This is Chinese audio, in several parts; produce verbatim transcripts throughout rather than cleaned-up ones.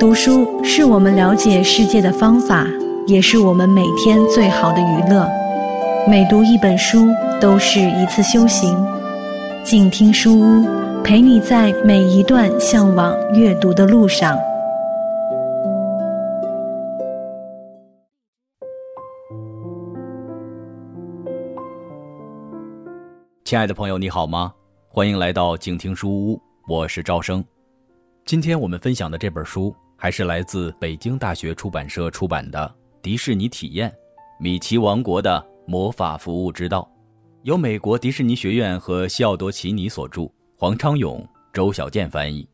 读书是我们了解世界的方法，也是我们每天最好的娱乐。每读一本书都是一次修行。静听书屋，陪你在每一段向往阅读的路上。亲爱的朋友，你好吗？欢迎来到静听书屋，我是赵生。今天我们分享的这本书还是来自北京大学出版社出版的《迪士尼体验：米奇王国的魔法服务之道》，由美国迪士尼学院和西奥多奇尼所著，黄昌勇、周小健翻译。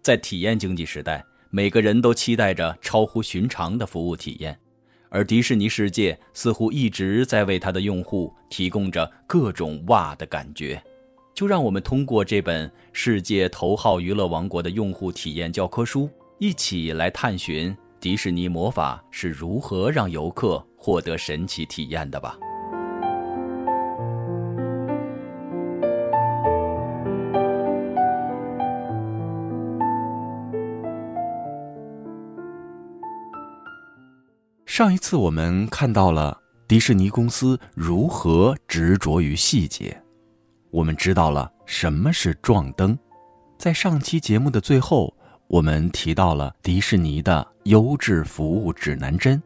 在体验经济时代，每个人都期待着超乎寻常的服务体验，而迪士尼世界似乎一直在为它的用户提供着各种哇的感觉。就让我们通过这本世界头号娱乐王国的用户体验教科书，一起来探寻迪士尼魔法是如何让游客获得神奇体验的吧。上一次我们看到了迪士尼公司如何执着于细节，我们知道了什么是撞灯。在上期节目的最后，我们提到了迪士尼的优质服务指南针，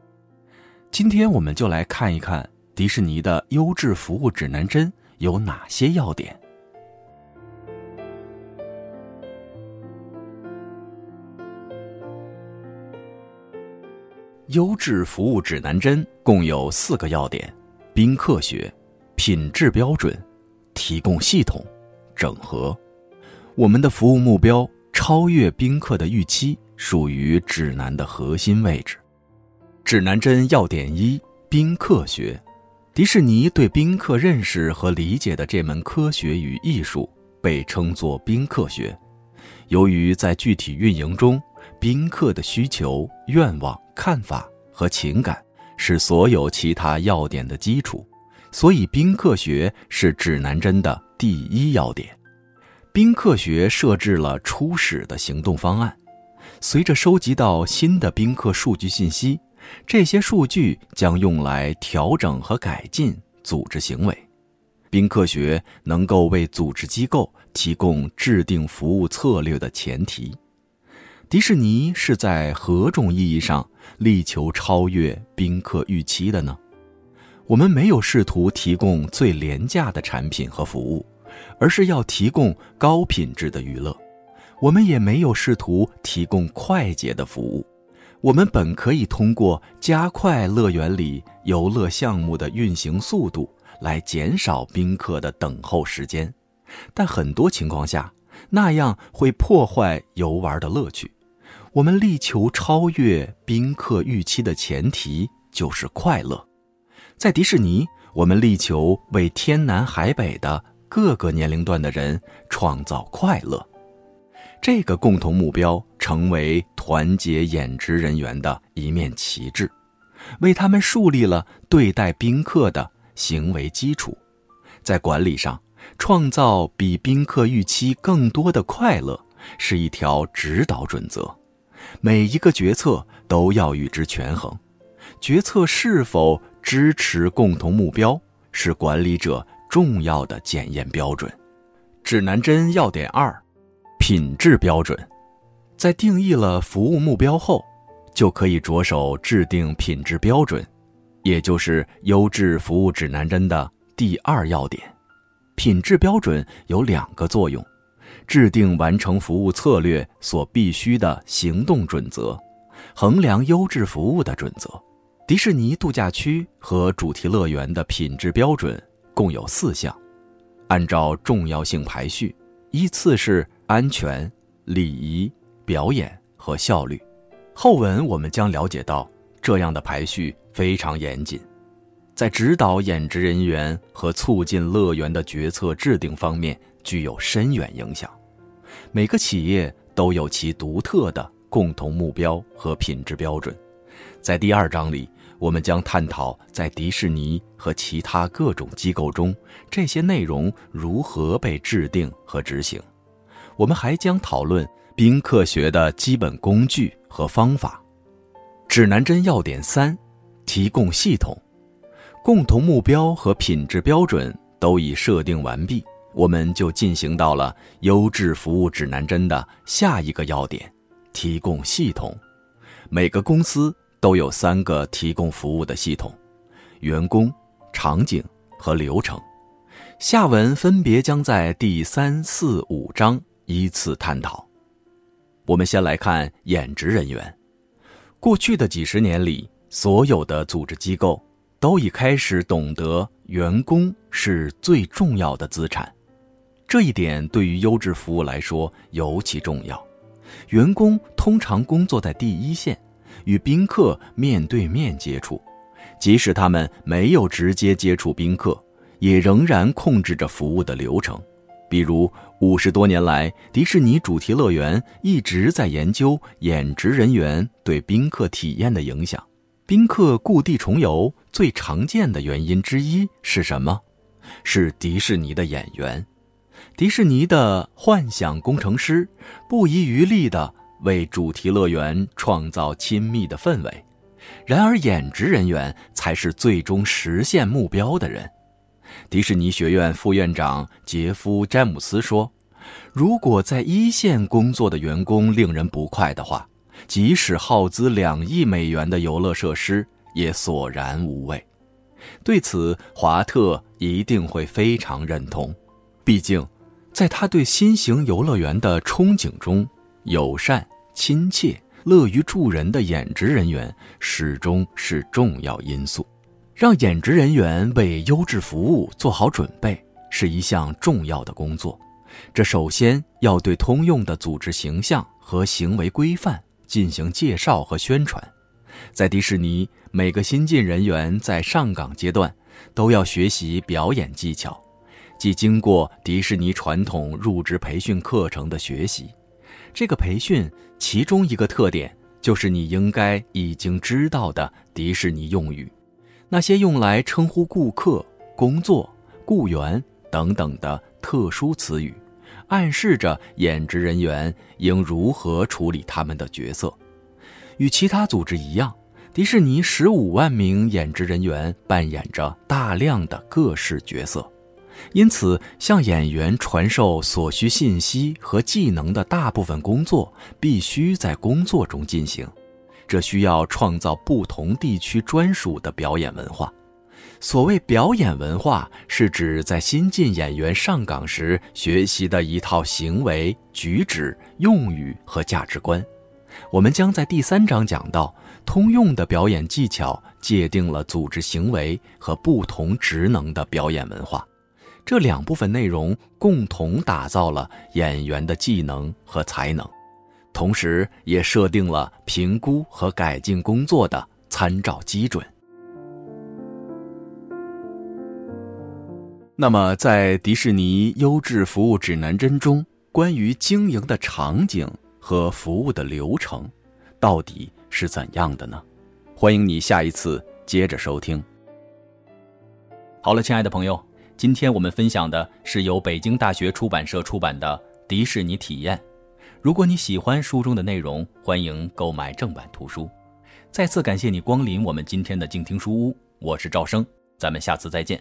今天我们就来看一看迪士尼的优质服务指南针有哪些要点。优质服务指南针共有四个要点：宾客学、品质标准、提供系统、整合。我们的服务目标超越宾客的预期，属于指南的核心位置。指南针要点一：宾客学。迪士尼对宾客认识和理解的这门科学与艺术被称作宾客学。由于在具体运营中，宾客的需求、愿望、看法和情感是所有其他要点的基础，所以宾客学是指南针的第一要点。宾客学设置了初始的行动方案，随着收集到新的宾客数据信息，这些数据将用来调整和改进组织行为。宾客学能够为组织机构提供制定服务策略的前提。迪士尼是在何种意义上力求超越宾客预期的呢？我们没有试图提供最廉价的产品和服务，而是要提供高品质的娱乐。我们也没有试图提供快捷的服务，我们本可以通过加快乐园里游乐项目的运行速度来减少宾客的等候时间，但很多情况下，那样会破坏游玩的乐趣。我们力求超越宾客预期的前提就是快乐。在迪士尼，我们力求为天南海北的各个年龄段的人创造快乐，这个共同目标成为团结演职人员的一面旗帜，为他们树立了对待宾客的行为基础。在管理上，创造比宾客预期更多的快乐是一条指导准则，每一个决策都要与之权衡。决策是否支持共同目标是管理者重要的检验标准。指南针要点二：品质标准。在定义了服务目标后，就可以着手制定品质标准，也就是优质服务指南针的第二要点。品质标准有两个作用：制定完成服务策略所必须的行动准则，衡量优质服务的准则。迪士尼度假区和主题乐园的品质标准共有四项，按照重要性排序，依次是安全、礼仪、表演和效率。后文我们将了解到，这样的排序非常严谨。在指导演职人员和促进乐园的决策制定方面具有深远影响。每个企业都有其独特的共同目标和品质标准。在第二章里，我们将探讨在迪士尼和其他各种机构中，这些内容如何被制定和执行。我们还将讨论宾客学的基本工具和方法。指南针要点三：提供系统。共同目标和品质标准都已设定完毕，我们就进行到了优质服务指南针的下一个要点：提供系统。每个公司都有三个提供服务的系统：员工、场景和流程。下文分别将在第三、四、五章依次探讨。我们先来看演职人员。过去的几十年里，所有的组织机构都已开始懂得员工是最重要的资产。这一点对于优质服务来说尤其重要。员工通常工作在第一线，与宾客面对面接触，即使他们没有直接接触宾客，也仍然控制着服务的流程。比如五十多年来，迪士尼主题乐园一直在研究演职人员对宾客体验的影响。宾客故地重游最常见的原因之一是什么？是迪士尼的演员。迪士尼的幻想工程师不遗余力地为主题乐园创造亲密的氛围，然而演职人员才是最终实现目标的人。迪士尼学院副院长杰夫·詹姆斯说，如果在一线工作的员工令人不快的话，即使耗资两亿美元的游乐设施也索然无味。对此，华特一定会非常认同。毕竟在他对新型游乐园的憧憬中，友善、亲切、乐于助人的演职人员始终是重要因素。让演职人员为优质服务做好准备是一项重要的工作，这首先要对通用的组织形象和行为规范进行介绍和宣传。在迪士尼，每个新进人员在上岗阶段都要学习表演技巧，即经过迪士尼传统入职培训课程的学习。这个培训其中一个特点就是你应该已经知道的迪士尼用语，那些用来称呼顾客、工作、雇员等等的特殊词语，暗示着演职人员应如何处理他们的角色。与其他组织一样，迪士尼十五万名演职人员扮演着大量的各式角色，因此向演员传授所需信息和技能的大部分工作必须在工作中进行。这需要创造不同地区专属的表演文化。所谓表演文化，是指在新进演员上岗时学习的一套行为、举止、用语和价值观。我们将在第三章讲到，通用的表演技巧界定了组织行为和不同职能的表演文化。这两部分内容共同打造了演员的技能和才能，同时也设定了评估和改进工作的参照基准。那么在迪士尼优质服务指南针中，关于经营的场景和服务的流程到底是怎样的呢？欢迎你下一次接着收听。好了，亲爱的朋友，今天我们分享的是由北京大学出版社出版的《迪士尼体验》。如果你喜欢书中的内容，欢迎购买正版图书。再次感谢你光临我们今天的静听书屋，我是赵生，咱们下次再见。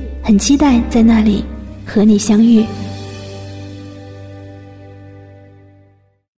很期待在那里和你相遇。